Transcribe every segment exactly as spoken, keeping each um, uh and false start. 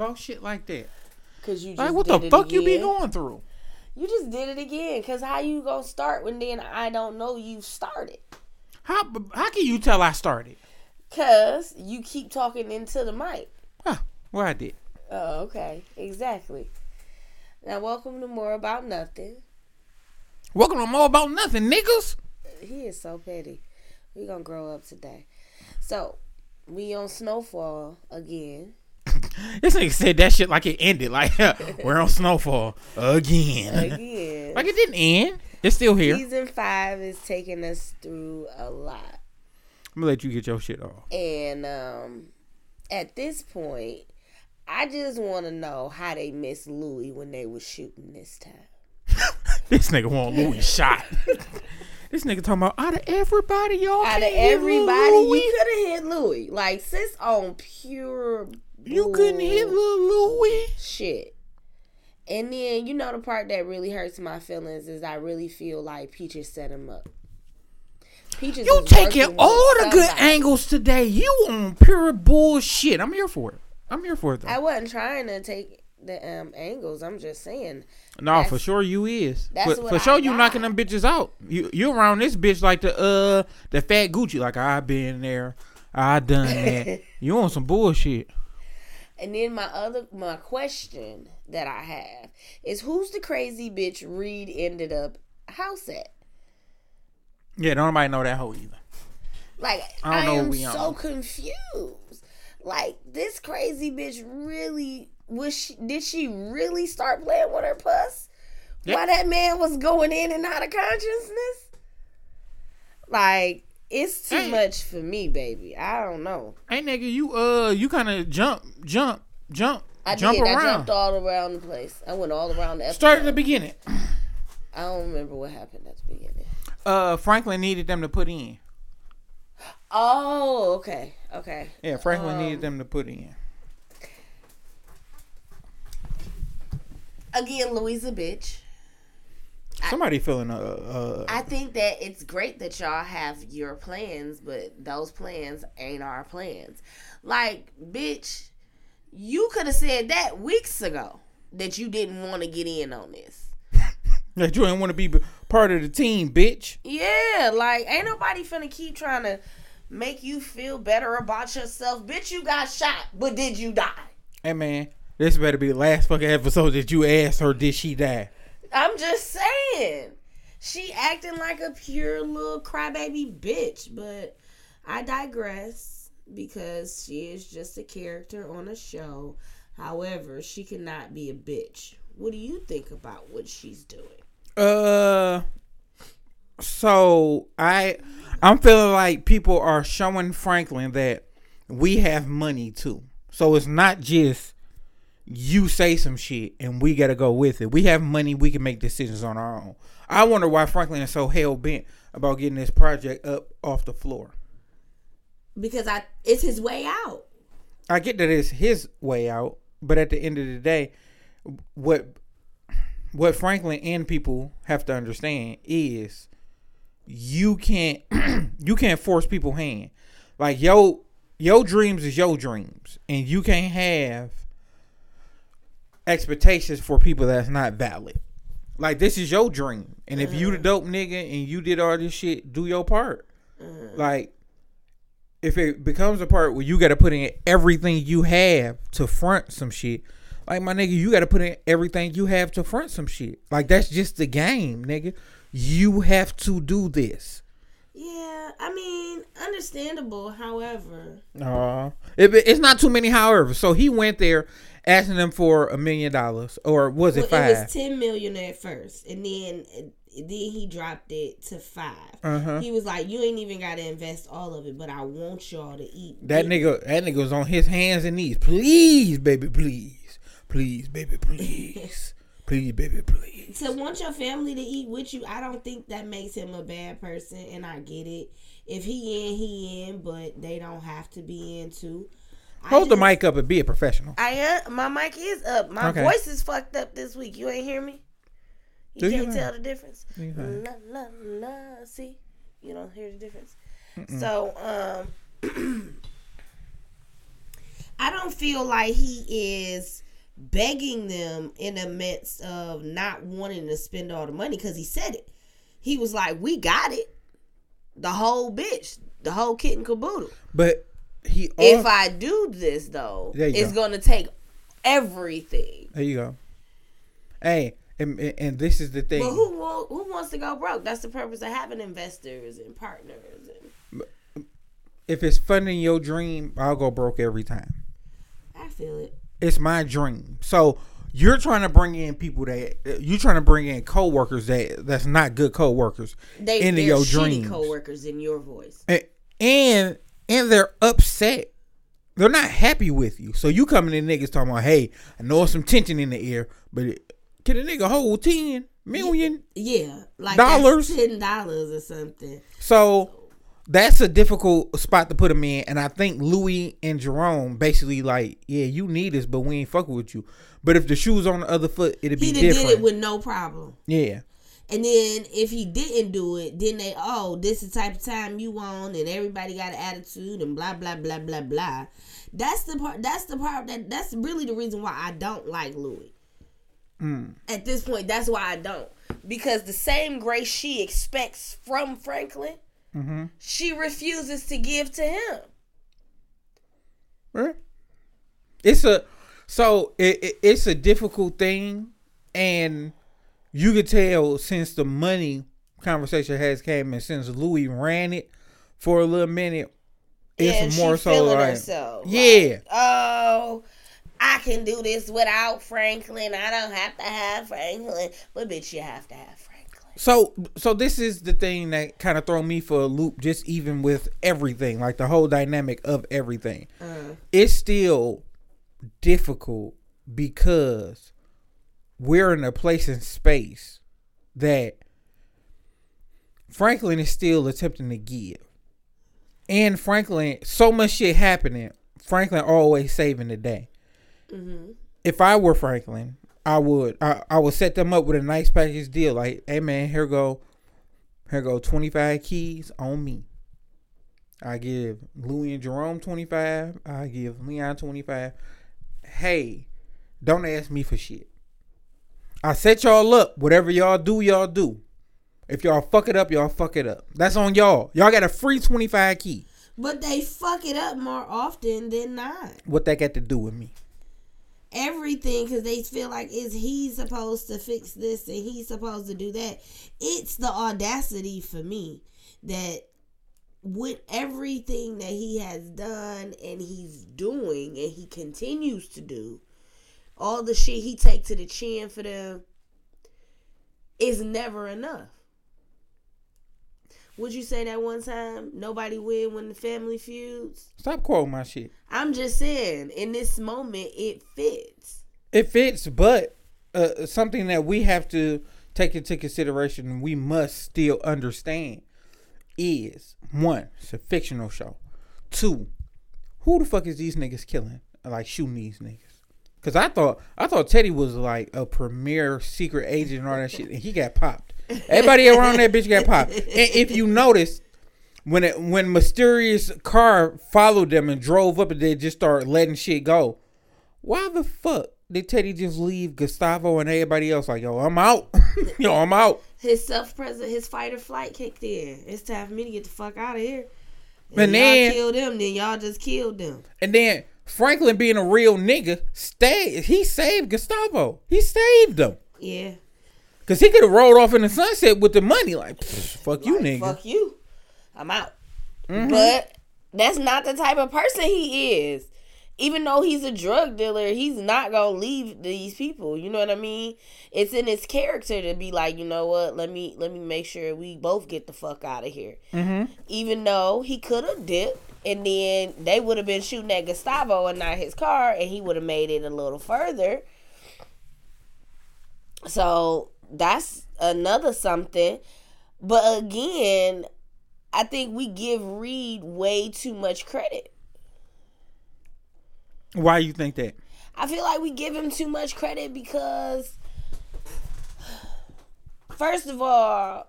about shit like that? Cause you just like what did the it fuck again? You be going through? You just did it again. Cause how you gonna start when then I don't know you started? How how can you tell I started? Cause you keep talking into the mic. Huh? Well, I did. Oh, okay, exactly. Now, welcome to More About Nothing. Welcome to More About Nothing, niggas. He is so petty. We gonna grow up today. So we on Snowfall again. This nigga said that shit like it ended. Like we're on Snowfall again. Again. Like it didn't end. It's still here. Season five is taking us through a lot. I'm gonna let you get your shit off. And um, at this point, I just want to know how they missed Louie when they was shooting this time. This nigga want Louie shot. This nigga talking about out of everybody, y'all. Out of everybody, you could have hit Louie. Like, sis on pure. You couldn't hit little Louie. Shit. And then, you know, the part that really hurts my feelings is I really feel like Peaches set him up. Peaches you taking all the good angles today. You on pure bullshit. I'm here for it. I'm here for it, though. I wasn't trying to take the um, angles. I'm just saying. No, for sure you is. That's for, what for sure I you got. Knocking them bitches out. You you around this bitch like the uh the fat Gucci. Like, I been there. I done that. You on some bullshit. And then my other my question that I have is who's the crazy bitch Reed ended up house at? Yeah, don't nobody know that hoe either. Like I, don't I know am we so on. Confused. Like this crazy bitch really was she, did she really start playing with her puss? Yep. While that man was going in and out of consciousness? Like it's too hey. Much for me, baby. I don't know. Hey, nigga, you uh, you kind of jump, jump, jump, I jump did. Around. I jumped all around the place. I went all around the episode. Start at the beginning. I don't remember what happened at the beginning. Uh, Franklin needed them to put in. Oh, okay, okay. Yeah, Franklin um, needed them to put in. Again, Louie's a bitch. Somebody I, feeling a, a. I think that it's great that y'all have your plans, but those plans ain't our plans. Like, bitch, you could have said that weeks ago that you didn't want to get in on this. That you ain't want to be part of the team, bitch. Yeah, like ain't nobody finna keep trying to make you feel better about yourself, bitch. You got shot, but did you die? Hey man, this better be the last fucking episode that you asked her, did she die? I'm just saying. She acting like a pure little crybaby bitch, but I digress because she is just a character on a show. However, she cannot be a bitch. What do you think about what she's doing? Uh, so I, I'm feeling like people are showing Franklin that we have money too. So it's not just you say some shit and we got to go with it. We have money. We can make decisions on our own. I wonder why Franklin is so hell bent about getting this project up off the floor. Because I, it's his way out. I get that it's his way out, but at the end of the day, what what Franklin and people have to understand is you can't you can't force people's hand. Like yo your dreams is your dreams, and you can't have expectations for people that's not valid. Like this is your dream, and if you the dope nigga and you did all this shit, do your part. Like if it becomes a part where you got to put in everything you have to front some shit. Like, my nigga, you got to put in everything you have to front some shit. Like, that's just the game, nigga. You have to do this. Yeah, I mean, understandable, however. Uh, it, it's not too many, however. So, he went there asking them for a million dollars. Or was it well, five? It was ten million at first. And then, then he dropped it to five. Uh-huh. He was like, you ain't even got to invest all of it, but I want y'all to eat. That nigga, that nigga was on his hands and knees. Please, baby, please. Please, baby, please. Please, baby, please. To want your family to eat with you, I don't think that makes him a bad person, and I get it. If he in, he in, but they don't have to be in, too. Hold just, the mic up and be a professional. I am. My mic is up. My okay. voice is fucked up this week. You ain't hear me? You Do can't you tell the difference? La, la, la. See? You don't hear the difference. Mm-mm. So, um... I don't feel like he is begging them in the midst of not wanting to spend all the money, because he said it. He was like, we got it. The whole bitch. The whole kit and caboodle. But he... All... If I do this, though, it's going to take everything. There you go. Hey, and, and, and this is the thing. Well, who who wants to go broke? That's the purpose of having investors and partners. And... If it's funding your dream, I'll go broke every time. I feel it. It's my dream. So... You're trying to bring in people that you're trying to bring in coworkers that that's not good coworkers. They into your dreams. Shitty coworkers in your voice, and, and and they're upset. They're not happy with you. So you coming in niggas talking about, hey, I know some tension in the air, but it, can a nigga hold ten million? Yeah, like dollars, ten dollars or something. So that's a difficult spot to put him in, and I think Louie and Jerome basically like, yeah, you need us, but we ain't fucking with you. But if the shoe's on the other foot, it'd be different. He did it with no problem. Yeah. And then if he didn't do it, then they, oh, this is the type of time you on, and everybody got an attitude, and blah blah blah blah blah. That's the part. That's the part that that's really the reason why I don't like Louie. Mm. At this point, that's why I don't, because the same grace she expects from Franklin, mm-hmm. she refuses to give to him. Right. It's a. So it, it, it's a difficult thing, and you could tell since the money conversation has came and since Louie ran it for a little minute, it's and more she so feeling like, herself. Yeah, like, oh, I can do this without Franklin. I don't have to have Franklin, but bitch, you have to have Franklin. So, so this is the thing that kind of throw me for a loop, just even with everything, like the whole dynamic of everything. Mm. It's still difficult because we're in a place and space that Franklin is still attempting to give, and Franklin, so much shit happening, Franklin always saving the day. Mm-hmm. If I were Franklin, I would I, I would set them up with a nice package deal, like, hey man, here go here go twenty-five keys on me. I give Louie and Jerome twenty-five, I give Leon twenty-five. Hey, don't ask me for shit. I set y'all up. Whatever y'all do, y'all do. If y'all fuck it up, y'all fuck it up. That's on y'all. Y'all got a free twenty-five key. But they fuck it up more often than not. What that got to do with me? Everything, because they feel like is he's supposed to fix this and he's supposed to do that. It's the audacity for me that with everything that he has done and he's doing and he continues to do, all the shit he take to the chin for them is never enough. Would you say that one time? Nobody win when the family feuds. Stop quoting my shit. I'm just saying, in this moment, it fits. It fits, but uh, something that we have to take into consideration, we must still understand, is one, it's a fictional show. Two, who the fuck is these niggas killing? Like shooting these niggas? Cause I thought I thought Teddy was like a premier secret agent and all that shit, and he got popped. Everybody around that bitch got popped. And if you notice, when it, when mysterious car followed them and drove up, and they just started letting shit go, why the fuck did Teddy just leave Gustavo and everybody else? Like, yo, I'm out. yo, I'm out. His self-present, his fight or flight kicked in. It's time for me to get the fuck out of here. And, and then y'all killed them, then y'all just killed them. And then Franklin, being a real nigga, stayed. He saved Gustavo. He saved him. Yeah. Because he could have rolled off in the sunset with the money. Like, fuck you, like, nigga. Fuck you. I'm out. Mm-hmm. But that's not the type of person he is. Even though he's a drug dealer, he's not going to leave these people. You know what I mean? It's in his character to be like, you know what? Let me let me make sure we both get the fuck out of here. Mm-hmm. Even though he could have dipped, and then they would have been shooting at Gustavo and not his car, and he would have made it a little further. So that's another something. But again, I think we give Reed way too much credit. Why you think that? I feel like we give him too much credit because, first of all,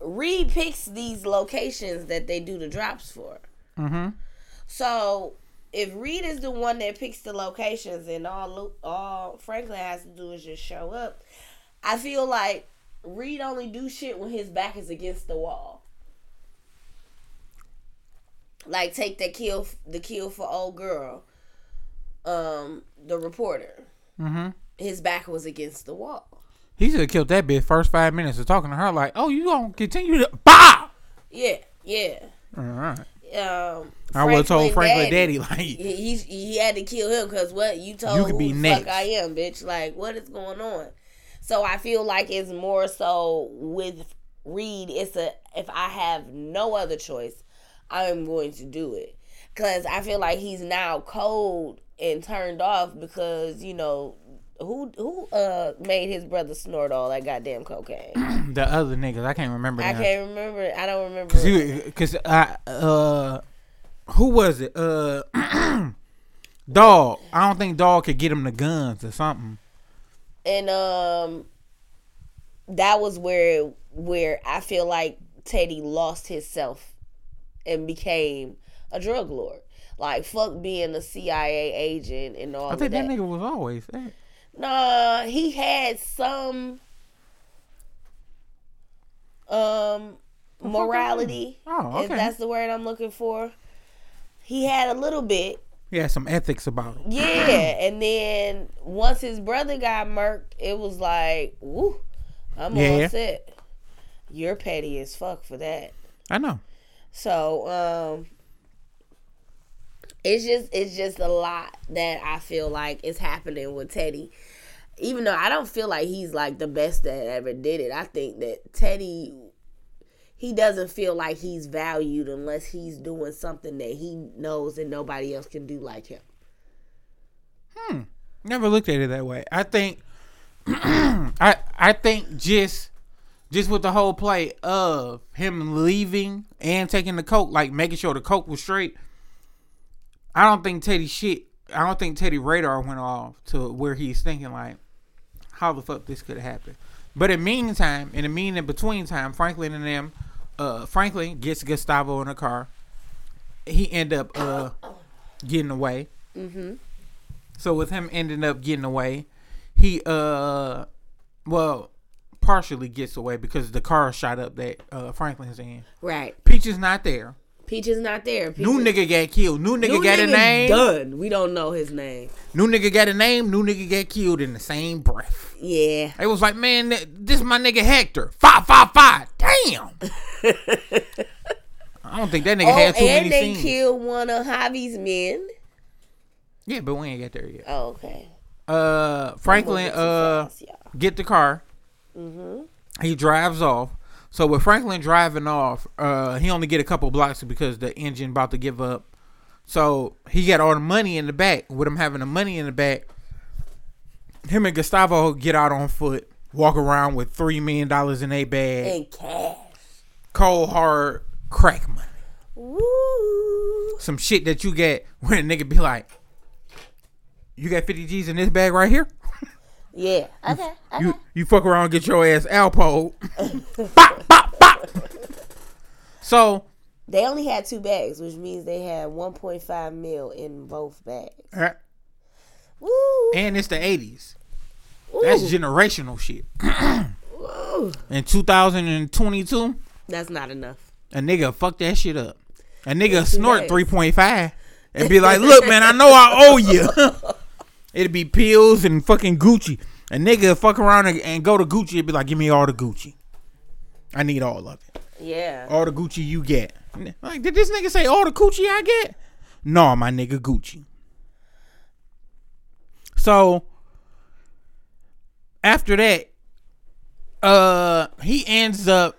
Reed picks these locations that they do the drops for. Mm-hmm. So if Reed is the one that picks the locations and all all Franklin has to do is just show up, I feel like Reed only do shit when his back is against the wall. Like take the kill, the kill for old girl, um, the reporter. Mm-hmm. His back was against the wall. He should have killed that bitch first five minutes of talking to her. Like, oh, you gonna continue to bow? Yeah, yeah. All right. Um, I would have told Franklin Daddy, Daddy like he, he he had to kill him because what you told you could who be the next. Fuck I am, bitch. Like, what is going on? So I feel like it's more so with Reed. It's a if I have no other choice, I'm going to do it because I feel like he's now cold and turned off because you know who who uh made his brother snort all that goddamn cocaine. The other niggas, I can't remember. I them. can't remember. I don't remember. Cause, he, cause I uh, who was it? Uh, Dog. I don't think Dog could get him the guns or something. And um, that was where where I feel like Teddy lost himself and became a drug lord. Like fuck being a C I A agent and all. I think that. that nigga was always that. Nah, he had some um morality. Oh, okay. If that's the word I'm looking for. He had a little bit. He had some ethics about him. Yeah, and then once his brother got murked, it was like, woo, I'm yeah. all set. You're petty as fuck for that. I know. So, um... It's just it's just a lot that I feel like is happening with Teddy. Even though I don't feel like he's like the best that ever did it. I think that Teddy, he doesn't feel like he's valued unless he's doing something that he knows and nobody else can do like him. Hmm. Never looked at it that way. I think I I think just just with the whole play of him leaving and taking the coke, like making sure the coke was straight. I don't think Teddy shit. I don't think Teddy radar went off to where he's thinking like, how the fuck this could happen. But in the meantime, in the mean in between time, Franklin and them, uh, Franklin gets Gustavo in the car. He end up uh, getting away. Mm-hmm. So with him ending up getting away, he uh, well, partially gets away because the car shot up that uh, Franklin's in. Right. Peaches not there. Peaches not there. Peaches. New nigga got killed. New nigga new got nigga a name. Done. We don't know his name. New nigga got a name. New nigga got killed in the same breath. Yeah. It was like, man, this my nigga Hector. Five, five, five. Damn. I don't think that nigga oh, had too many scenes. And they killed one of Javi's men. Yeah, but we ain't got there yet. Oh, okay. Uh, Franklin uh fast, get the car. Mm-hmm. He drives off. So with Franklin driving off, uh, he only get a couple blocks because the engine about to give up. So he got all the money in the back. With him having the money in the back, him and Gustavo get out on foot, walk around with three million dollars in a bag, in cash, cold hard crack money. Woo! Some shit that you get when a nigga be like, "You got fifty G's in this bag right here." Yeah. Okay. okay. You you fuck around and get your ass Alpo. Bop, bop, bop. So they only had two bags, which means they had one point five mil in both bags. Uh, Woo. And it's the eighties. Ooh. That's generational shit. Ooh. In two thousand twenty-two, that's not enough. A nigga fuck that shit up. A nigga it's snort three point five and be like, "Look, man, I know I owe you." It'd be pills and fucking Gucci. A nigga fuck around and, and go to Gucci and be like, give me all the Gucci. I need all of it. Yeah. All the Gucci you get. Like, did this nigga say all the Gucci I get? No, my nigga Gucci. So, after that, uh, he ends up,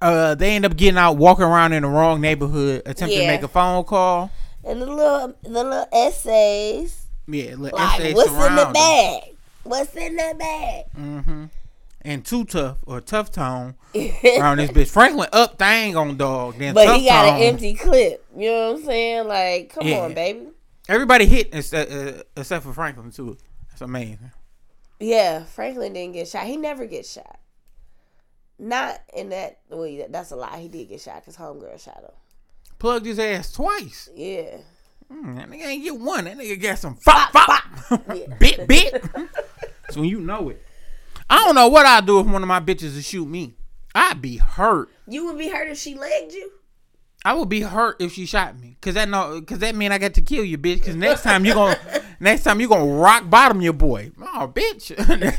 uh, they end up getting out, walking around in the wrong neighborhood, attempting yeah. to make a phone call. And the little, the little essays. Yeah, like, what's in the bag? What's in the bag? Mm-hmm. And Too Tough or Tough Tone around this bitch. Franklin up thing on dog. Then but Tough he got Tone. An empty clip. You know what I'm saying? Like, come yeah. on, baby. Everybody hit except, uh, except for Franklin too. That's amazing. Yeah, Franklin didn't get shot. He never gets shot. Not in that. Well, that's a lie. He did get shot because homegirl shot him. Plugged his ass twice. Yeah. Mm, that nigga ain't get one. That nigga got some fop, fop. Bit, bit. So you know it. I don't know what I'd do if one of my bitches would shoot me. I'd be hurt. You would be hurt if she legged you? I would be hurt if she shot me. Because that, no, cause that mean I got to kill you, bitch. Because next time you're going to rock bottom your boy. Oh, bitch.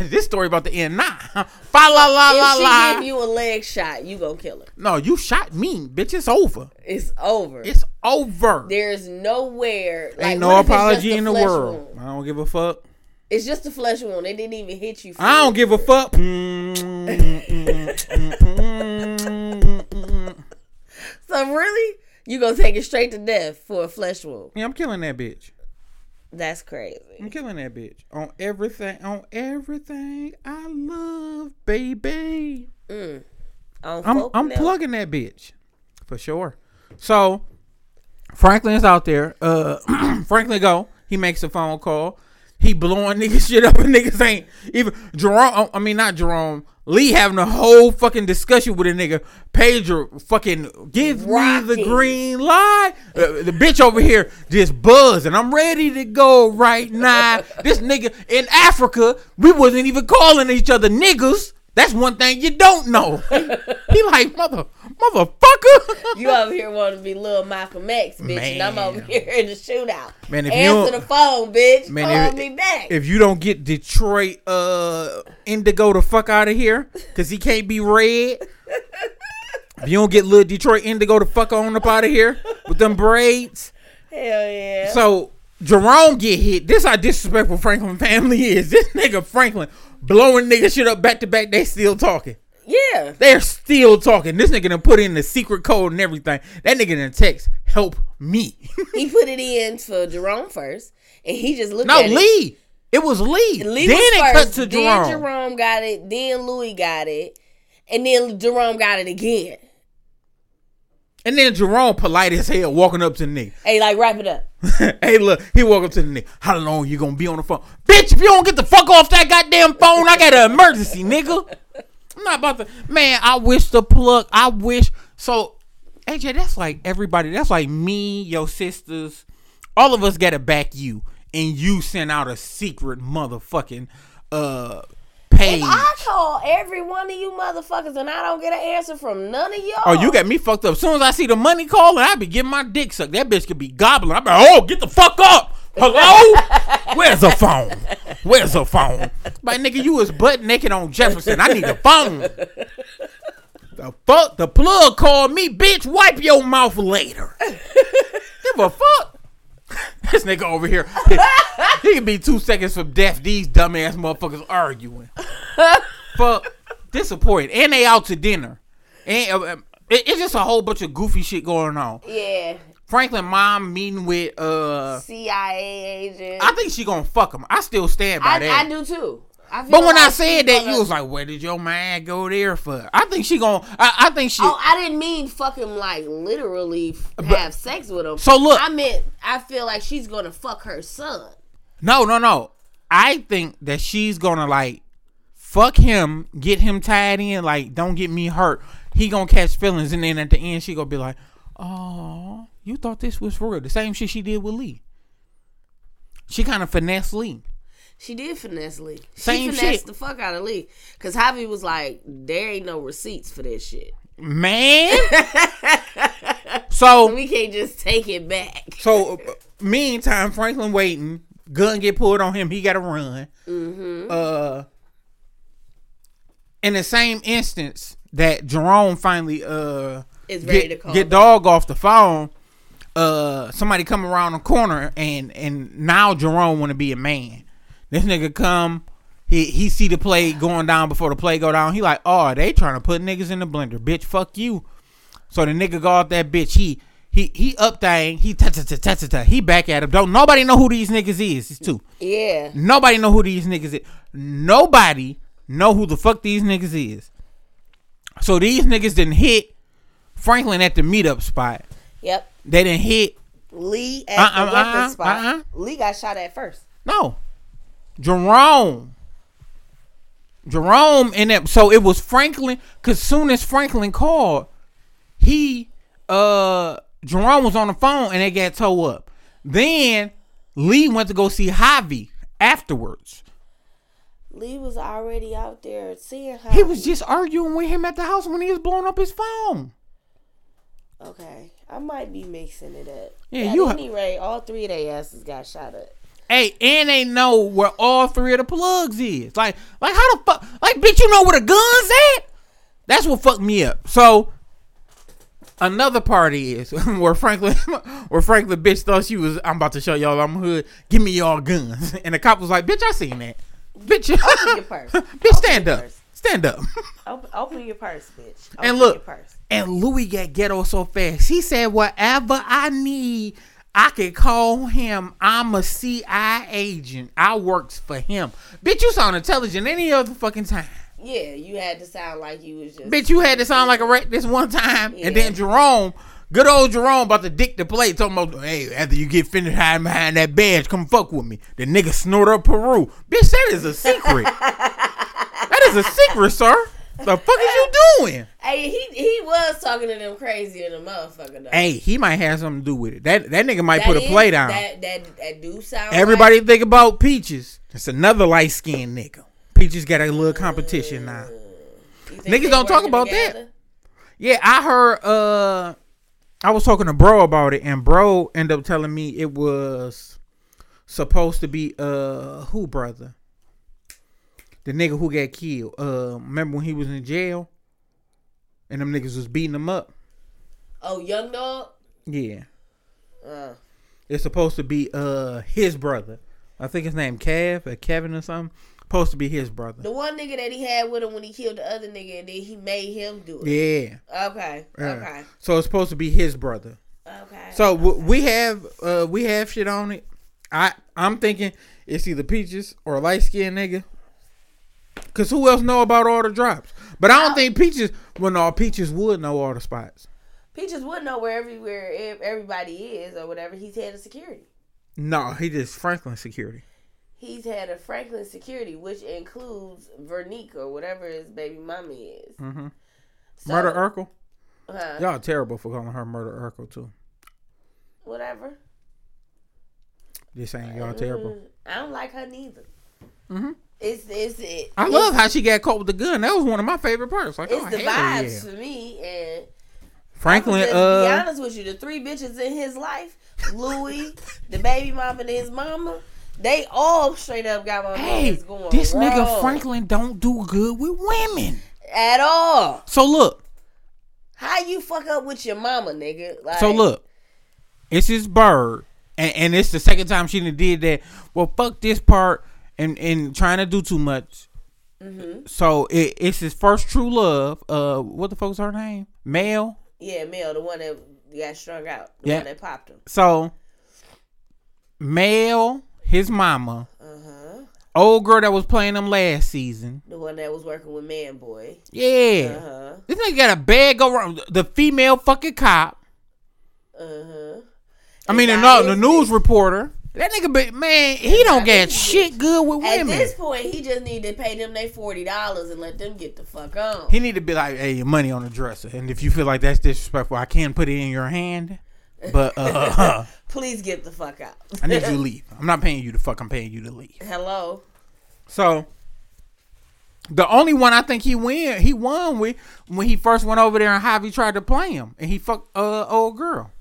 This story about to end. Nah. Fa la la la la. If she give you a leg shot, you going to kill her. No, you shot me. Bitch, it's over. It's over. It's over. There's nowhere. Like, ain't no apology in the world. Wound? I don't give a fuck. It's just a flesh wound. They didn't even hit you. For I don't give a fuck. So really, you gonna take it straight to death for a flesh wound? Yeah, I'm killing that bitch. That's crazy. I'm killing that bitch on everything. On everything I love, baby. Mm. I'm I'm plugging that bitch for sure. So Franklin's out there. Uh, Franklin go. He makes a phone call. He blowing niggas shit up and niggas ain't even Jerome. I mean, not Jerome. Lee having a whole fucking discussion with a nigga. Pedro fucking give Rocky. Me the green light. Uh, the bitch over here just buzzing. I'm ready to go right now. This nigga in Africa, we wasn't even calling each other niggas. That's one thing you don't know. He like, mother, motherfucker. You over here want to be little Malcolm X, bitch, man. And I'm over here in the shootout. Man, if answer you the phone, bitch. Man, call if, me back. If you don't get Detroit uh, Indigo the fuck out of here, because he can't be red. If you don't get little Detroit Indigo the fuck on up out of here with them braids. Hell yeah. So Jerome get hit. This how disrespectful Franklin family is. This nigga Franklin blowing nigga shit up back to back. They still talking. Yeah. They're still talking. This nigga done put in the secret code and everything. That nigga done text, help me. He put it in for Jerome first. And he just looked no, at it. No, Lee. It was Lee. Lee then was it first, cut to Jerome. Then Jerome got it. Then Louie got it. And then Jerome got it again. And then Jerome polite as hell walking up to the nigga. Hey, like, wrap it up. Hey, look, he walk up to the nigga. How long you gonna be on the phone? Bitch, if you don't get the fuck off that goddamn phone, I got an emergency, nigga. I'm not about to. Man, I wish the plug. I wish. So, A J, that's like everybody. That's like me, your sisters. All of us gotta back you. And you sent out a secret motherfucking uh, page. If I call every one of you motherfuckers and I don't get an answer from none of y'all. Oh, you got me fucked up. As soon as I see the money calling, I be getting my dick sucked. That bitch could be gobbling. I be like, oh, get the fuck up. Hello? Where's the phone? Where's the phone? My nigga, you was butt naked on Jefferson. I need a phone. The fuck? The plug called me, bitch. Wipe your mouth later. Give a fuck. This nigga over here, he can be two seconds from death. These dumbass motherfuckers arguing. Fuck. Disappointed. And they out to dinner. And uh, it, it's just a whole bunch of goofy shit going on. Yeah. Franklin mom meeting with uh C I A agent. I think she gonna fuck him. I still stand by I, that. I do too. I feel but when like I said that, gonna... you was like, "Where did your man go there for?" I think she gonna. I, I think she. Oh, I didn't mean fuck him like literally but, have sex with him. So look, I meant I feel like she's gonna fuck her son. No, no, no. I think that she's gonna like fuck him, get him tied in. Like, don't get me hurt. He gonna catch feelings, and then at the end, she gonna be like, "Oh." You thought this was for real. The same shit she did with Lee. She kind of finessed Lee. She did finesse Lee. Same shit. She finessed shit. The fuck out of Lee. Because Javi was like, there ain't no receipts for this shit. Man. so, so. We can't just take it back. so, uh, meantime, Franklin waiting. Gun get pulled on him. He got to run. Mm-hmm. Uh, in the same instance that Jerome finally uh is ready get, to call get dog off the phone. Uh, somebody come around the corner and, and now Jerome want to be a man. This nigga come, he he see the play going down before the play go down. He like, oh, they trying to put niggas in the blender, bitch. Fuck you. So the nigga go off that bitch. He he he up thing. He ta ta ta ta ta. He back at him. Don't nobody know who these niggas is. It's two. Yeah. Nobody know who these niggas is. Nobody know who the fuck these niggas is. So these niggas didn't hit Franklin at the meetup spot. Yep. They didn't hit Lee at uh-uh, the weapon uh-uh, spot. Uh-uh. Lee got shot at first. No. Jerome. Jerome in that. So it was Franklin. Because soon as Franklin called, he, uh, Jerome was on the phone and they got towed up. Then Lee went to go see Javi afterwards. Lee was already out there seeing Javi. He was just arguing with him at the house when he was blowing up his phone. Okay, I might be mixing it up. Yeah, at you any ha- rate, all three of their asses got shot up. Hey, and they know where all three of the plugs is. Like, like how the fuck? Like, bitch, you know where the gun's at? That's what fucked me up. So, another party is where Franklin, where Franklin bitch thought she was. I'm about to show y'all I'm hood. Give me y'all guns. And the cop was like, "Bitch, I seen that. Bitch, open your purse. Bitch, open stand up. Purse. Stand up. Open, open your purse, bitch. Open and look, your purse." And Louie got ghetto so fast. He said, "Whatever I need, I can call him. I'm a C I A agent. I works for him." Bitch, you sound intelligent any other fucking time. Yeah, you had to sound like you was just... Bitch, you had to sound like a rat this one time. Yeah. And then Jerome, good old Jerome, about to dick the plate, talking about, "Hey, after you get finished hiding behind that badge, come fuck with me." The nigga snorted up Peru. Bitch, that is a secret. That is a secret, sir. The fuck is you doing? Hey, he he was talking to them crazy in the motherfucker though. Hey, he might have something to do with it. That that nigga might that put is, a play down. That that, that do sound. Everybody like- think about Peaches. It's another light skinned nigga. Peaches got a little competition now. Niggas don't talk about together? That. Yeah, I heard. Uh, I was talking to Bro about it, and Bro ended up telling me it was supposed to be uh who brother. The nigga who got killed. Uh, remember when he was in jail? And them niggas was beating him up. Oh, Young Dog? Yeah. Uh. It's supposed to be uh his brother. I think his name Cav or Kevin or something. Supposed to be his brother. The one nigga that he had with him when he killed the other nigga and then he made him do it. Yeah. Okay. Uh, okay. So it's supposed to be his brother. Okay. So okay. W- we have uh, we have shit on it. I, I'm thinking it's either Peaches or a light-skinned nigga. Cause who else know about all the drops? But I don't oh. think Peaches. Well, no, Peaches would know all the spots. Peaches would know where everywhere everybody is or whatever. He's head of security. No, he just Franklin security. He's head of Franklin security, which includes Vernique or whatever his baby mommy is. Mm-hmm. So, Murder Urkel. Huh? Y'all are terrible for calling her Murder Urkel too. Whatever. Just saying, y'all mm-hmm. terrible. I don't like her neither. Mm-hmm. It's it's it. I it's, love how she got caught with the gun. That was one of my favorite parts. Like, it's oh, the vibes yeah. for me. And Franklin, just, uh, to be honest with you, the three bitches in his life, Louie, the baby mama, and his mama, they all straight up got my hey, mama's going. This wrong. Nigga Franklin don't do good with women at all. So look, how you fuck up with your mama, nigga? Like, so look, it's his bird, and, and it's the second time she done did that. Well, fuck this part. And and trying to do too much. Mm-hmm. So it, it's his first true love. Uh, what the fuck's her name? Male? Yeah, Male. The one that got strung out. The yeah. one that popped him. So, Male, his mama. Uh-huh. Old girl that was playing him last season. The one that was working with Man Boy. Yeah. Uh-huh. This nigga got a bad go wrong. The female fucking cop. Uh-huh. I mean, the, no, the news reporter. That nigga, man, he don't get shit good with women. At this point, he just need to pay them their forty dollars and let them get the fuck on. He need to be like, "Hey, your money on the dresser. And if you feel like that's disrespectful, I can put it in your hand. But, uh, please get the fuck out. I need you to leave. I'm not paying you to fuck. I'm paying you to leave." Hello. So, the only one I think he win, he won with when he first went over there and Javi tried to play him. And he fucked uh old girl.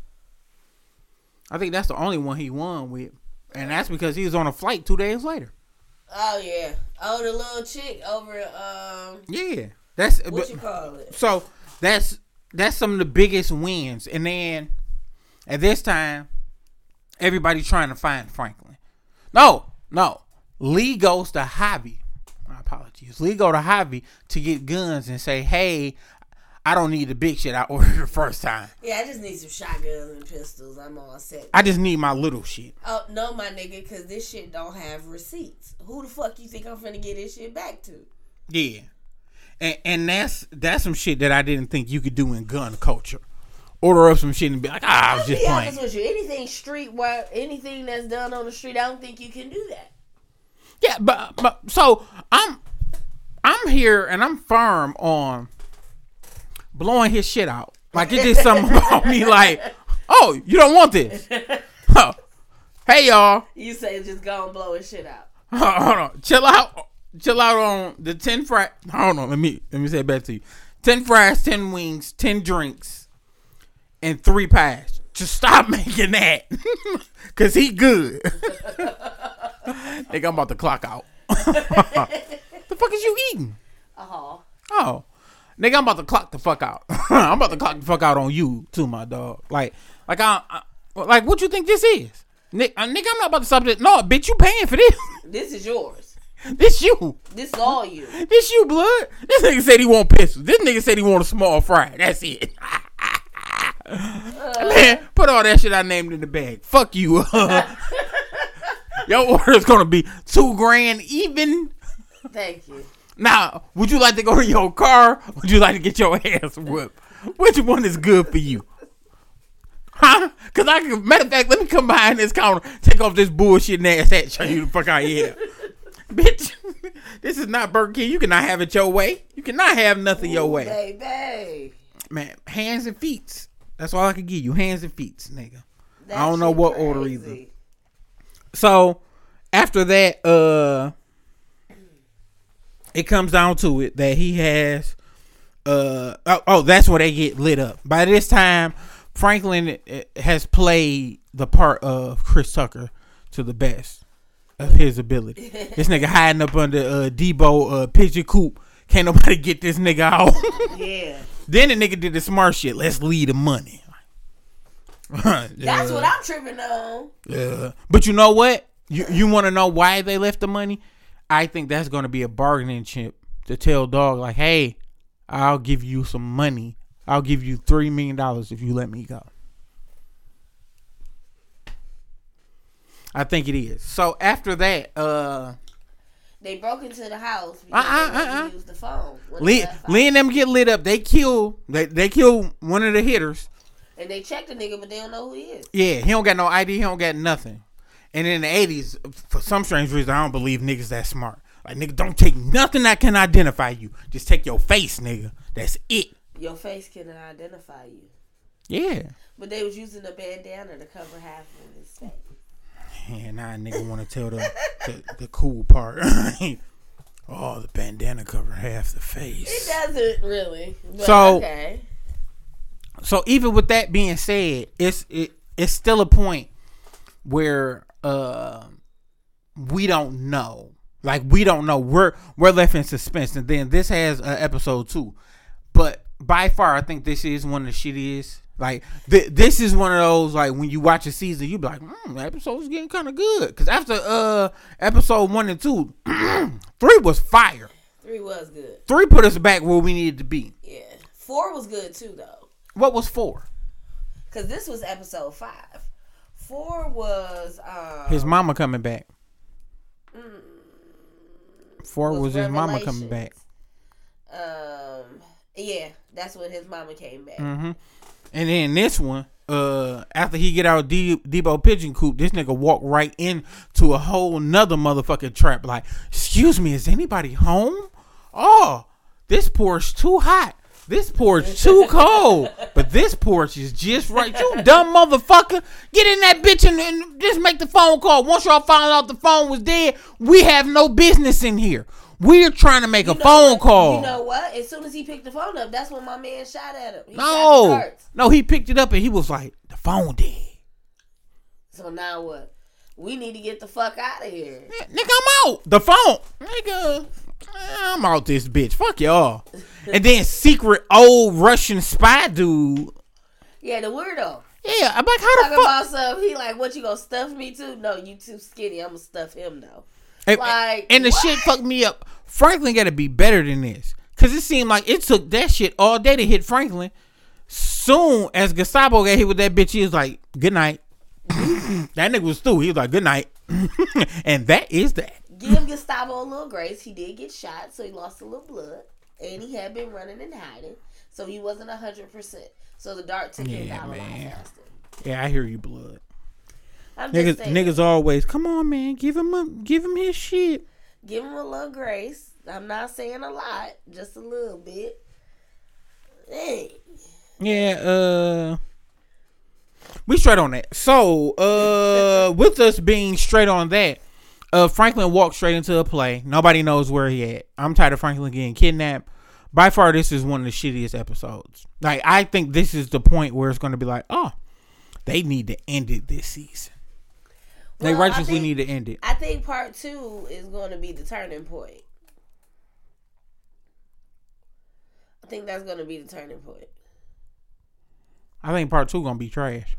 I think that's the only one he won with. And that's because he was on a flight two days later. Oh, yeah. Oh, the little chick over, um... yeah. That's... What but, you call it? So, that's that's some of the biggest wins. And then, at this time, everybody trying to find Franklin. No, no. Lee goes to Javi. My apologies. Lee go to Javi to get guns and say, "Hey, I don't need the big shit I ordered the first time. Yeah, I just need some shotguns and pistols. I'm all set. I just need my little shit." Oh, no, my nigga, because this shit don't have receipts. Who the fuck you think I'm finna get this shit back to? Yeah. And and that's that's some shit that I didn't think you could do in gun culture. Order up some shit and be like, ah, I was just playing. I'll be honest with you. Anything street, anything that's done on the street, I don't think you can do that. Yeah, but, but so I'm I'm here and I'm firm on blowing his shit out. Like, it did something about me like, "Oh, you don't want this. Oh, Hey, y'all. You say just go and blow his shit out. Hold on. Chill out. Chill out on the ten fries. Hold on. Let me let me say it back to you. Ten fries, ten wings, ten drinks, and three pies. Just stop making that. Because he good. Nigga, I'm about to clock out. The fuck is you eating? Uh-huh. Oh. Nigga, I'm about to clock the fuck out. I'm about to clock the fuck out on you, too, my dog. Like, like I, I like what you think this is? Nick, uh, nigga, I'm not about to stop this. No, bitch, you paying for this. This is yours. This you. This all you. This you, blood. This nigga said he want pistols. This nigga said he want a small fry. That's it. uh, Man, put all that shit I named in the bag. Fuck you. Your order's gonna be two grand even. Thank you. Now, would you like to go to your car? Or would you like to get your ass whipped? Which one is good for you? Huh? Because I can, matter of fact, let me come behind this counter, take off this bullshit and ass hat, show you the fuck out here. Bitch, this is not Burger King. You cannot have it your way. You cannot have nothing Ooh, your way. Baby. Man, hands and feet. That's all I can give you. Hands and feet, nigga. That I don't know what crazy. Order either. So, after that, uh, it comes down to it that he has, uh, oh, oh, that's where they get lit up. By this time, Franklin has played the part of Chris Tucker to the best of his ability. This nigga hiding up under uh, Debo, uh, Pigeon Coop. Can't nobody get this nigga out. Yeah. Then the nigga did the smart shit. Let's leave the money. That's yeah. what I'm tripping on. Yeah. But you know what? You, you want to know why they left the money? I think that's going to be a bargaining chip to tell dog like, hey, I'll give you some money. I'll give you three million dollars if you let me go. I think it is. So after that, uh, they broke into the house because uh-uh, they uh-uh. used the phone. Lee, the Lee and them get lit up. They kill, they, they kill one of the hitters. And they check the nigga, but they don't know who he is. Yeah, he don't got no I D. He don't got nothing. And in the eighties, for some strange reason, I don't believe niggas that smart. Like, nigga, don't take nothing that can identify you. Just take your face, nigga. That's it. Your face can identify you. Yeah. But they was using a bandana to cover half of his face. Yeah, now a nigga want to tell the, the the cool part. Oh, the bandana cover half the face. It doesn't really. But so, okay. So even with that being said, it's it, it's still a point where uh, we don't know. Like we don't know. We're we're left in suspense. And then this has uh, episode two. But by far, I think this is one of the shittiest. Like, th- this is one of those, like, when you watch a season, you be like, hmm, episode's getting kind of good. Because after uh episode one and two, three was fire. Three was good. Three put us back where we needed to be. Yeah. Four was good, too, though. What was four? Because this was episode five. Four was... Um, his mama coming back. Mm, four was, was his mama coming back. Um... Yeah, that's when his mama came back. Mm-hmm. And then this one, uh, after he get out of De- Debo Pigeon Coop, this nigga walked right into a whole nother motherfucking trap. Like, excuse me, is anybody home? Oh, this porch too hot. This porch too cold. But this porch is just right. You dumb motherfucker. Get in that bitch and, and just make the phone call. Once y'all found out the phone was dead, we have no business in here. We're trying to make you a phone what? call. You know what? As soon as he picked the phone up, that's when my man shot at him. He no. No, he picked it up and he was like, the phone dead. So now what? We need to get the fuck out of here. Yeah, nigga, I'm out. The phone. Nigga, I'm out this bitch. Fuck y'all. And then secret old Russian spy dude. Yeah, the weirdo. Yeah, I'm like, how the Talking fuck? About some, he like, what, you gonna stuff me too? No, you too skinny. I'm gonna stuff him though. And, like, and the what? shit fucked me up. Franklin gotta be better than this, cause it seemed like it took that shit all day to hit Franklin. Soon as Gustavo got hit with that bitch, he was like, good night. That nigga was through. He was like, good night. And that is that. Give Gustavo a little grace. He did get shot, so he lost a little blood, and he had been running and hiding, so he wasn't one hundred percent. So the dark took him out of my house. Yeah, I hear you, blood. I'm niggas, niggas always, come on, man, give him a, give him his shit. Give him a little grace. I'm not saying a lot, just a little bit. Dang. Yeah, uh, We straight on that. So, uh, with us being straight on that, uh, Franklin walked straight into a play. Nobody knows where he at. I'm tired of Franklin getting kidnapped. By far, this is one of the shittiest episodes. Like, I think this is the point where it's going to be like, oh, they need to end it this season. Well, they righteously think, need to end it. I think part two is going to be the turning point. I think that's going to be the turning point. I think part two going to be trash.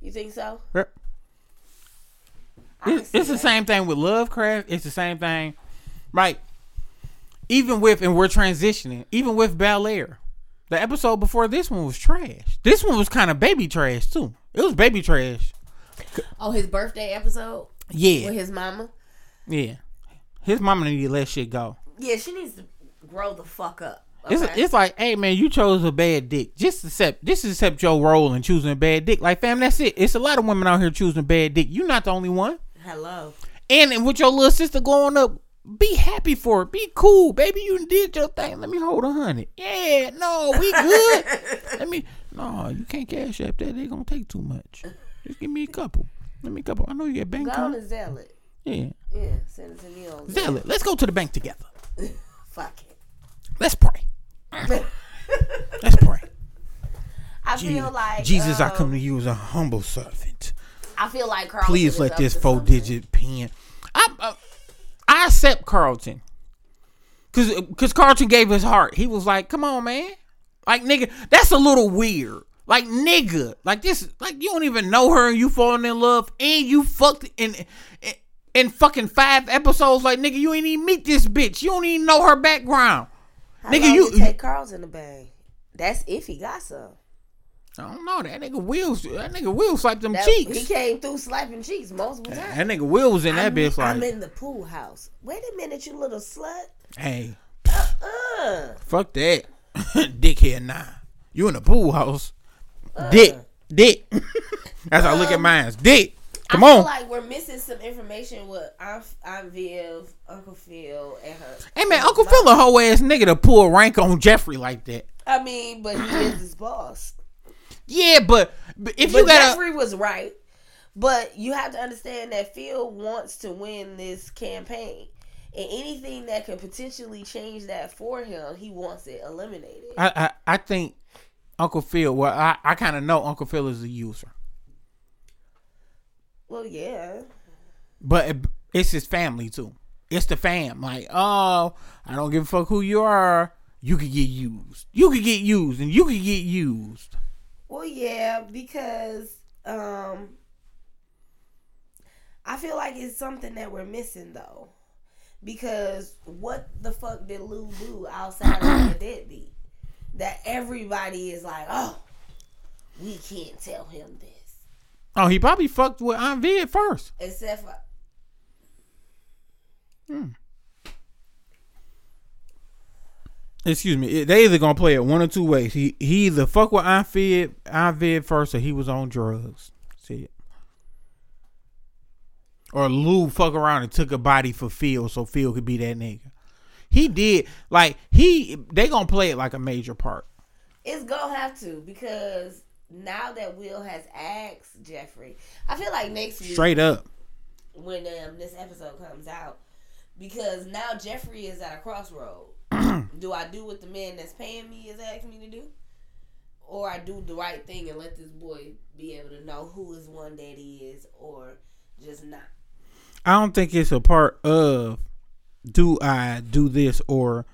You think so? Yep. It's, it's the same thing with Lovecraft. It's the same thing. Like, even with, and we're transitioning, even with Bel-Air, the episode before this one was trash. This one was kind of baby trash, too. It was baby trash. Oh, his birthday episode? Yeah. With his mama? Yeah. His mama needed to let shit go. Yeah, she needs to grow the fuck up. Okay? It's it's like, hey, man, you chose a bad dick. Just accept, just accept your role in choosing a bad dick. Like, fam, that's it. It's a lot of women out here choosing a bad dick. You're not the only one. Hello. And, and with your little sister growing up, be happy for it. Be cool, baby. You did your thing. Let me hold a hundred. Yeah, no, we good. Let me. No, you can't cash app that. They gonna take too much. Just give me a couple. Let me a couple. I know you got bank. Go on to Zealot. Yeah. Yeah. Send it to me on Zealot. Let's go to the bank together. Fuck it. Let's pray. Let's pray. I Je- feel like Jesus, um, I come to you as a humble servant. I feel like Carlton. Please let this four-digit pen. I, I I accept Carlton, cause cause Carlton gave his heart. He was like, "Come on, man, like nigga, that's a little weird. Like nigga, like this, like you don't even know her and you falling in love and you fucked in." in In fucking five episodes, like nigga, you ain't even meet this bitch. You don't even know her background. How nigga, long you take Carl's in the bag. That's if he got some. I don't know that nigga Will's. That nigga Will slapped them that, cheeks. He came through slapping cheeks multiple times. That nigga Will was in that I'm, bitch. Like I'm in the pool house. Wait a minute, you little slut. Hey, uh, uh. fuck that, dickhead. Nah, you in the pool house, uh. dick, dick. That's um, how I look at mine's dick. Come I feel on. like we're missing some information with Aunt, Aunt Viv, Uncle Phil, and her. Hey, man, Uncle Phil a whole ass nigga to pull rank on Jeffrey like that. I mean, but he is his boss. Yeah, but, but if but you got Jeffrey was right. But you have to understand that Phil wants to win this campaign. And anything that can potentially change that for him, he wants it eliminated. I, I, I think Uncle Phil, well, I, I kind of know Uncle Phil is a user. Well, yeah. But it, it's his family, too. It's the fam. Like, oh, I don't give a fuck who you are. You could get used. You could get used, and you could get used. Well, yeah, because um, I feel like it's something that we're missing, though. Because what the fuck did Lou do outside of the deadbeat? That everybody is like, oh, we can't tell him this. Oh, he probably fucked with Aunt Viv first. Except for... Hmm. Excuse me. They either gonna play it one or two ways. He, he either fucked with Aunt Viv, Aunt Viv first, or he was on drugs. See it. Or Lou fuck around and took a body for Phil so Phil could be that nigga. He did. Like, he... They gonna play it like a major part. It's gonna have to, because... Now that Will has asked Jeffrey, I feel like next week, straight up, when um, this episode comes out, because now Jeffrey is at a crossroad. Do I do what the man that's paying me is asking me to do? Or I do the right thing and let this boy be able to know who his one daddy is, or just not? I don't think it's a part of do I do this or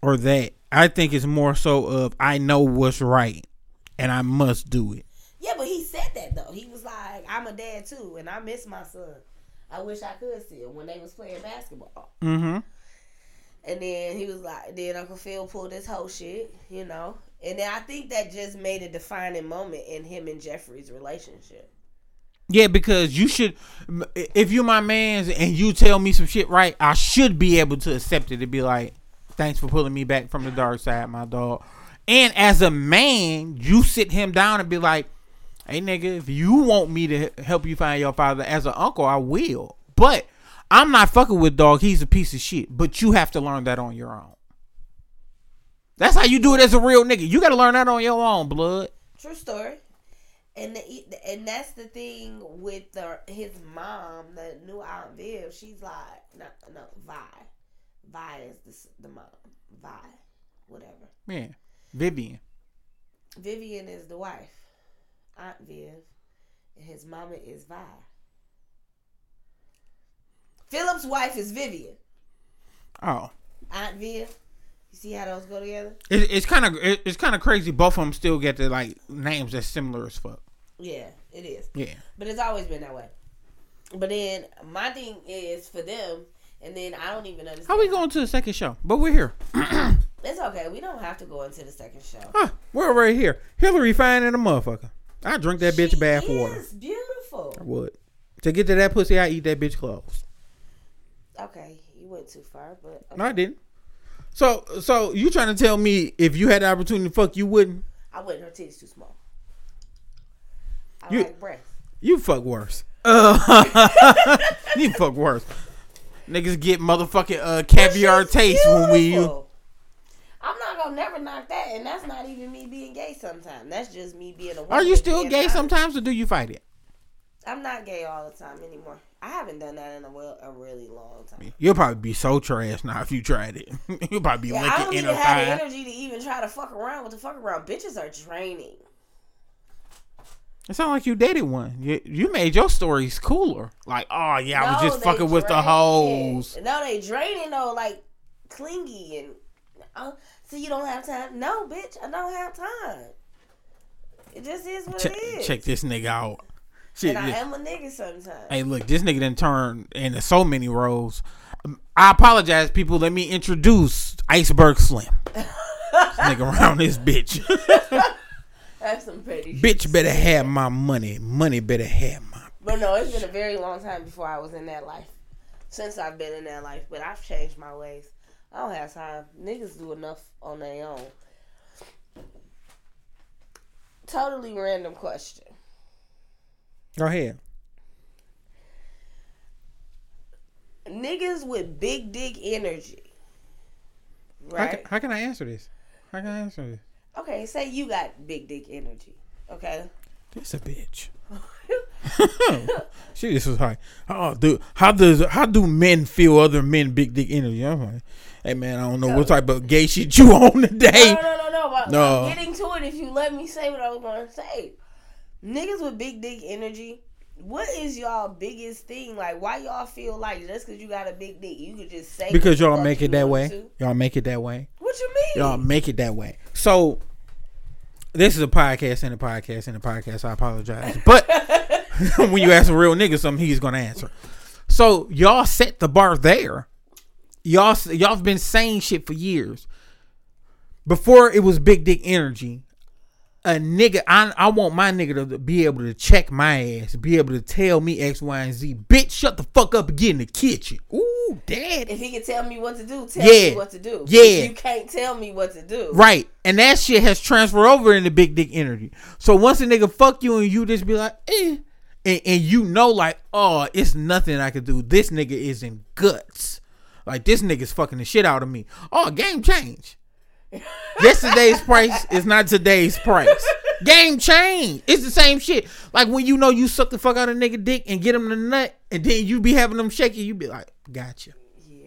or that. I think it's more so of I know what's right. And I must do it. Yeah, but he said that, though. He was like, I'm a dad, too, and I miss my son. I wish I could see him when they was playing basketball. Mm-hmm. And then he was like, then Uncle Phil pulled this whole shit, you know. And then I think that just made a defining moment in him and Jeffrey's relationship. Yeah, because you should, if you're my man's and you tell me some shit right, I should be able to accept it and be like, thanks for pulling me back from the dark side, my dog. And as a man, you sit him down and be like, hey, nigga, if you want me to help you find your father as an uncle, I will. But I'm not fucking with dog. He's a piece of shit. But you have to learn that on your own. That's how you do it as a real nigga. You got to learn that on your own, blood. True story. And the, and that's the thing with the, his mom, the new Aunt Viv. She's like, no, no, Vi. Vi is the, the mom. Vi. Whatever. Yeah. Vivian. Vivian is the wife. Aunt Viv. And his mama is Vi. Philip's wife is Vivian. Oh. Aunt Viv. You see how those go together? It, it's kind of it, it's kind of crazy. Both of them still get the like names that's similar as fuck. Yeah, it is. Yeah, but it's always been that way. But then my thing is for them, and then I don't even understand. How we going to the second show? But we're here. It's okay. We don't have to go into the second show. Huh, we're right here. Hillary fine and a motherfucker. I drink that bitch bath water. She's beautiful. I would. To get to that pussy, I eat that bitch clothes. Okay, you went too far, but okay. No, I didn't. So, so you trying to tell me if you had the opportunity to fuck, you wouldn't? I wouldn't. Her titties too small. I you, like breasts. You fuck worse. Uh, you fuck worse. Niggas get motherfucking uh, caviar taste beautiful. When we. I'm not gonna never knock that, and that's not even me being gay. Sometimes that's just me being a woman. Are you still gay sometimes, or do you fight it? I'm not gay all the time anymore. I haven't done that in a, well, a really long time. You'll probably be so trash now if you tried it. You'll probably be yeah, licking I don't in even have the energy to even try to fuck around with the fuck around. Bitches are draining. It sounds like you dated one. You, you made your stories cooler. Like, oh yeah, no, I was just fucking draining. With the hoes. No, they draining though, like clingy and oh, so you don't have time. No, bitch, I don't have time. It just is what check, it is. Check this nigga out. Shit, and I am a nigga sometimes. Hey, look, this nigga done turned into so many roles. I apologize, people. Let me introduce Iceberg Slim. This nigga around this bitch. That's some petty shit. Bitch better have my money. Money better have my money. But no, it's been a very long time before I was in that life. Since I've been in that life. But I've changed my ways. I don't have time. Niggas do enough on their own. Totally random question. Go ahead. Niggas with big dick energy. Right? How can, how can I answer this? How can I answer this? Okay, say you got big dick energy. Okay? This a bitch. She just was like, oh, dude, how does how do men feel other men big dick energy? I'm like, hey, man, I don't know no. what type of gay shit you on today. No, no, no, no. I'm no. getting to it if you let me say what I was going to say. Niggas with big dick energy, what is y'all biggest thing? Like, why y'all feel like just because you got a big dick, you could just say... Because y'all make it that way. To? Y'all make it that way. What you mean? Y'all make it that way. So, this is a podcast and a podcast and a podcast. So I apologize. But when you ask a real nigga something, he's going to answer. So, y'all set the bar there. Y'all, y'all been saying shit for years. Before it was big dick energy. A nigga, I, I want my nigga to be able to check my ass, be able to tell me X, Y, and Z. Bitch, shut the fuck up and get in the kitchen. Ooh, dad. If he can tell me what to do, tell yeah. me what to do. Yeah. If you can't tell me what to do. Right. And that shit has transferred over into big dick energy. So once a nigga fuck you and you just be like, eh. And, and you know like, oh, it's nothing I can do. This nigga is in guts. Like, this nigga's fucking the shit out of me. Oh, game change. Yesterday's price is not today's price. Game change. It's the same shit. Like when you know you suck the fuck out of a nigga dick and get him the nut, and then you be having them shake it, you be like, gotcha. Yeah.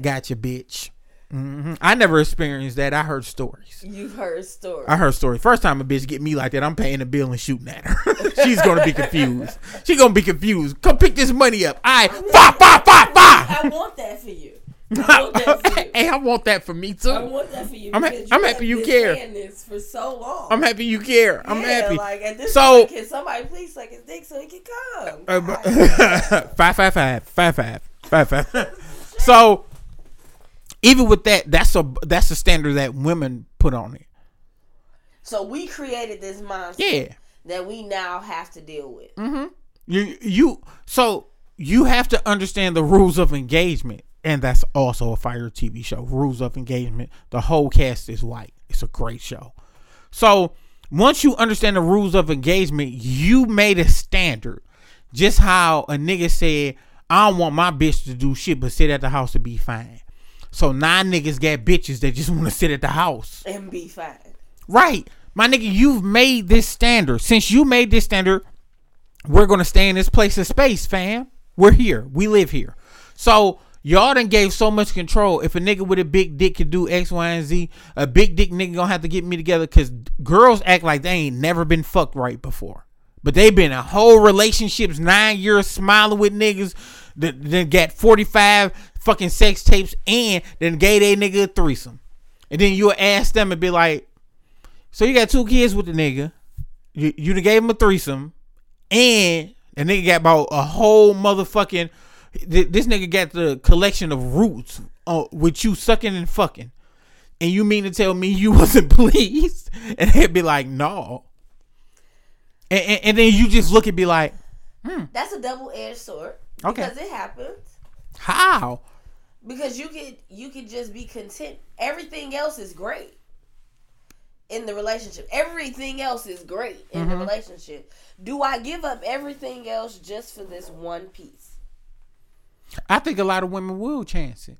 Gotcha, bitch. Mm-hmm. I never experienced that. I heard stories. You've heard stories. I heard stories. First time a bitch get me like that, I'm paying the bill and shooting at her. She's gonna be confused. She's gonna be confused. Come pick this money up. I five five five five. I want that for you. I want that for you. Hey, I want that for me too. I want that for you. I'm, ha- you I'm happy you care. This for so long. I'm happy you care. I'm yeah, happy. Like at this so, point, can somebody please suck his dick so he can come? Uh, uh, five, five, five, five, five, five, five. So, even with that, that's a that's a standard that women put on it. So we created this monster yeah. that we now have to deal with. Mm-hmm. You you so you have to understand the rules of engagement. And that's also a fire T V show, Rules of Engagement. The whole cast is white. It's a great show. So once you understand the rules of engagement, you made a standard. Just how a nigga said, I don't want my bitch to do shit but sit at the house and be fine. So nine niggas got bitches that just want to sit at the house. And be fine. Right. My nigga, you've made this standard. Since you made this standard, we're going to stay in this place of space, fam. We're here. We live here. So y'all done gave so much control. If a nigga with a big dick could do X, Y, and Z, a big dick nigga gonna have to get me together, because girls act like they ain't never been fucked right before. But they been in whole relationships, nine years smiling with niggas, that then got forty-five fucking sex tapes, and then gave they nigga a threesome. And then you'll ask them and be like, so you got two kids with the nigga, you, you done gave him a threesome, and the nigga got about a whole motherfucking... This nigga got the collection of roots uh, with you sucking and fucking, and you mean to tell me you wasn't pleased? And they'd be like, no. And, and, and then you just look and be like, hmm. That's a double edged sword. Okay. Because it happens. How? Because you could you could just be content. Everything else is great in the relationship. Everything else is great in mm-hmm. the relationship. Do I give up everything else just for this one piece? I think a lot of women will chance it,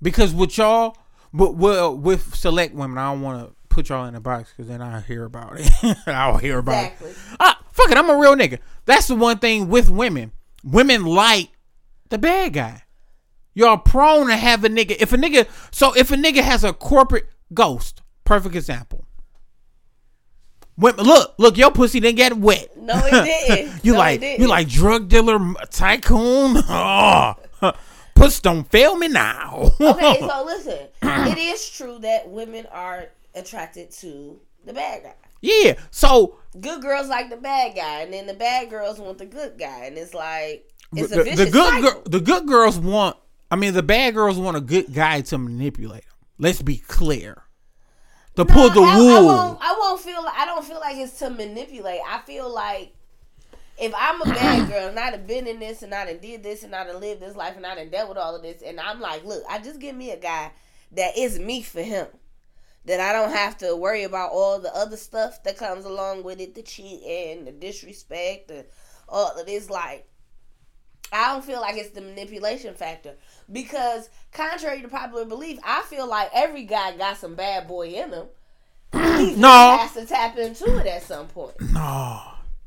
because with y'all, but well, with select women, I don't want to put y'all in a box, because then I hear about it. I'll hear about exactly. it. Ah, fuck it, I'm a real nigga. That's the one thing with women. Women like the bad guy. Y'all prone to have a nigga. If a nigga, so if a nigga has a corporate ghost, perfect example. Women, look, look, your pussy didn't get wet. No, it didn't. you no, like, it didn't. You like drug dealer tycoon. Oh, puss, don't fail me now. Okay, so listen, it is true that women are attracted to the bad guy. Yeah, so good girls like the bad guy, and then the bad girls want the good guy, and it's like it's the, a vicious the good cycle. Gr- the good girls want. I mean, the bad girls want a good guy to manipulate them. Let's be clear. To no, pull the I, wool. I won't, I won't feel. I don't feel like it's to manipulate. I feel like if I'm a bad girl and I done been in this and I done did this and I done lived this life and I done dealt with all of this, and I'm like, look, I just give me a guy that is me for him, that I don't have to worry about all the other stuff that comes along with it, the cheating, the disrespect, the all of this. Like, I don't feel like it's the manipulation factor, because contrary to popular belief, I feel like every guy got some bad boy in him. He no. has to tap into it at some point. No.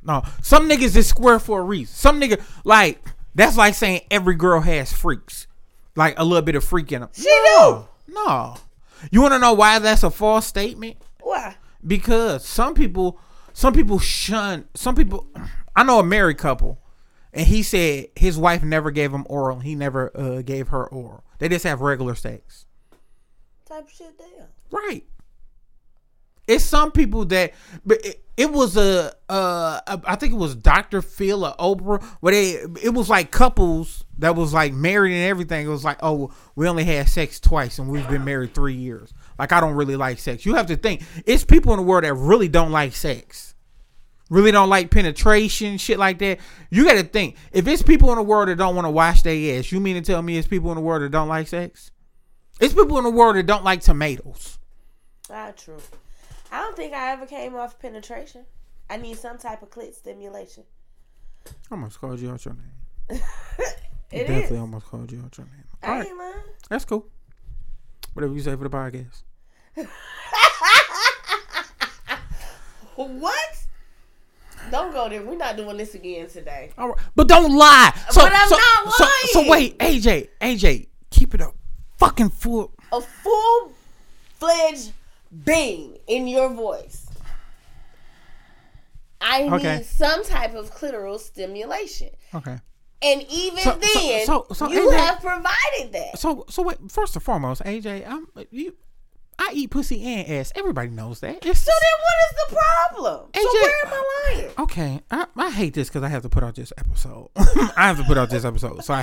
No. Some niggas is square for a reason. Some nigga, like, that's like saying every girl has freaks. Like a little bit of freak in them. She no. do. No. You want to know why that's a false statement? Why? Because some people, some people shun, some people, I know a married couple. And he said his wife never gave him oral. He never uh, gave her oral. They just have regular sex. Type shit down. Right. It's some people that, but it, it was a, uh, I think it was Doctor Phil or Oprah, where they, it was like couples that was like married and everything. It was like, oh, we only had sex twice and we've been married three years. Like, I don't really like sex. You have to think, it's people in the world that really don't like sex. Really don't like penetration, shit like that. You got to think, if it's people in the world that don't want to wash their ass, you mean to tell me it's people in the world that don't like sex? It's people in the world that don't like tomatoes. Ah, true. I don't think I ever came off penetration. I need some type of clit stimulation. I almost called you out your name. It is. Definitely almost called you out your name. All I right. ain't lying. That's cool. Whatever you say for the podcast. What? Don't go there. We're not doing this again today. All right. But don't lie. So, but I'm so, not lying. So, so wait, A J, A J, keep it a fucking full. A full-fledged bang in your voice. I okay. need some type of clitoral stimulation. Okay. And even so, then, so, so, so, you A J, have provided that. So, so wait. First and foremost, A J, I'm you. I eat pussy and ass. Everybody knows that. It's, so then what is the problem? A J, so where am I lying? Okay. I, I hate this because I have to put out this episode. I have to put out this episode. So I hate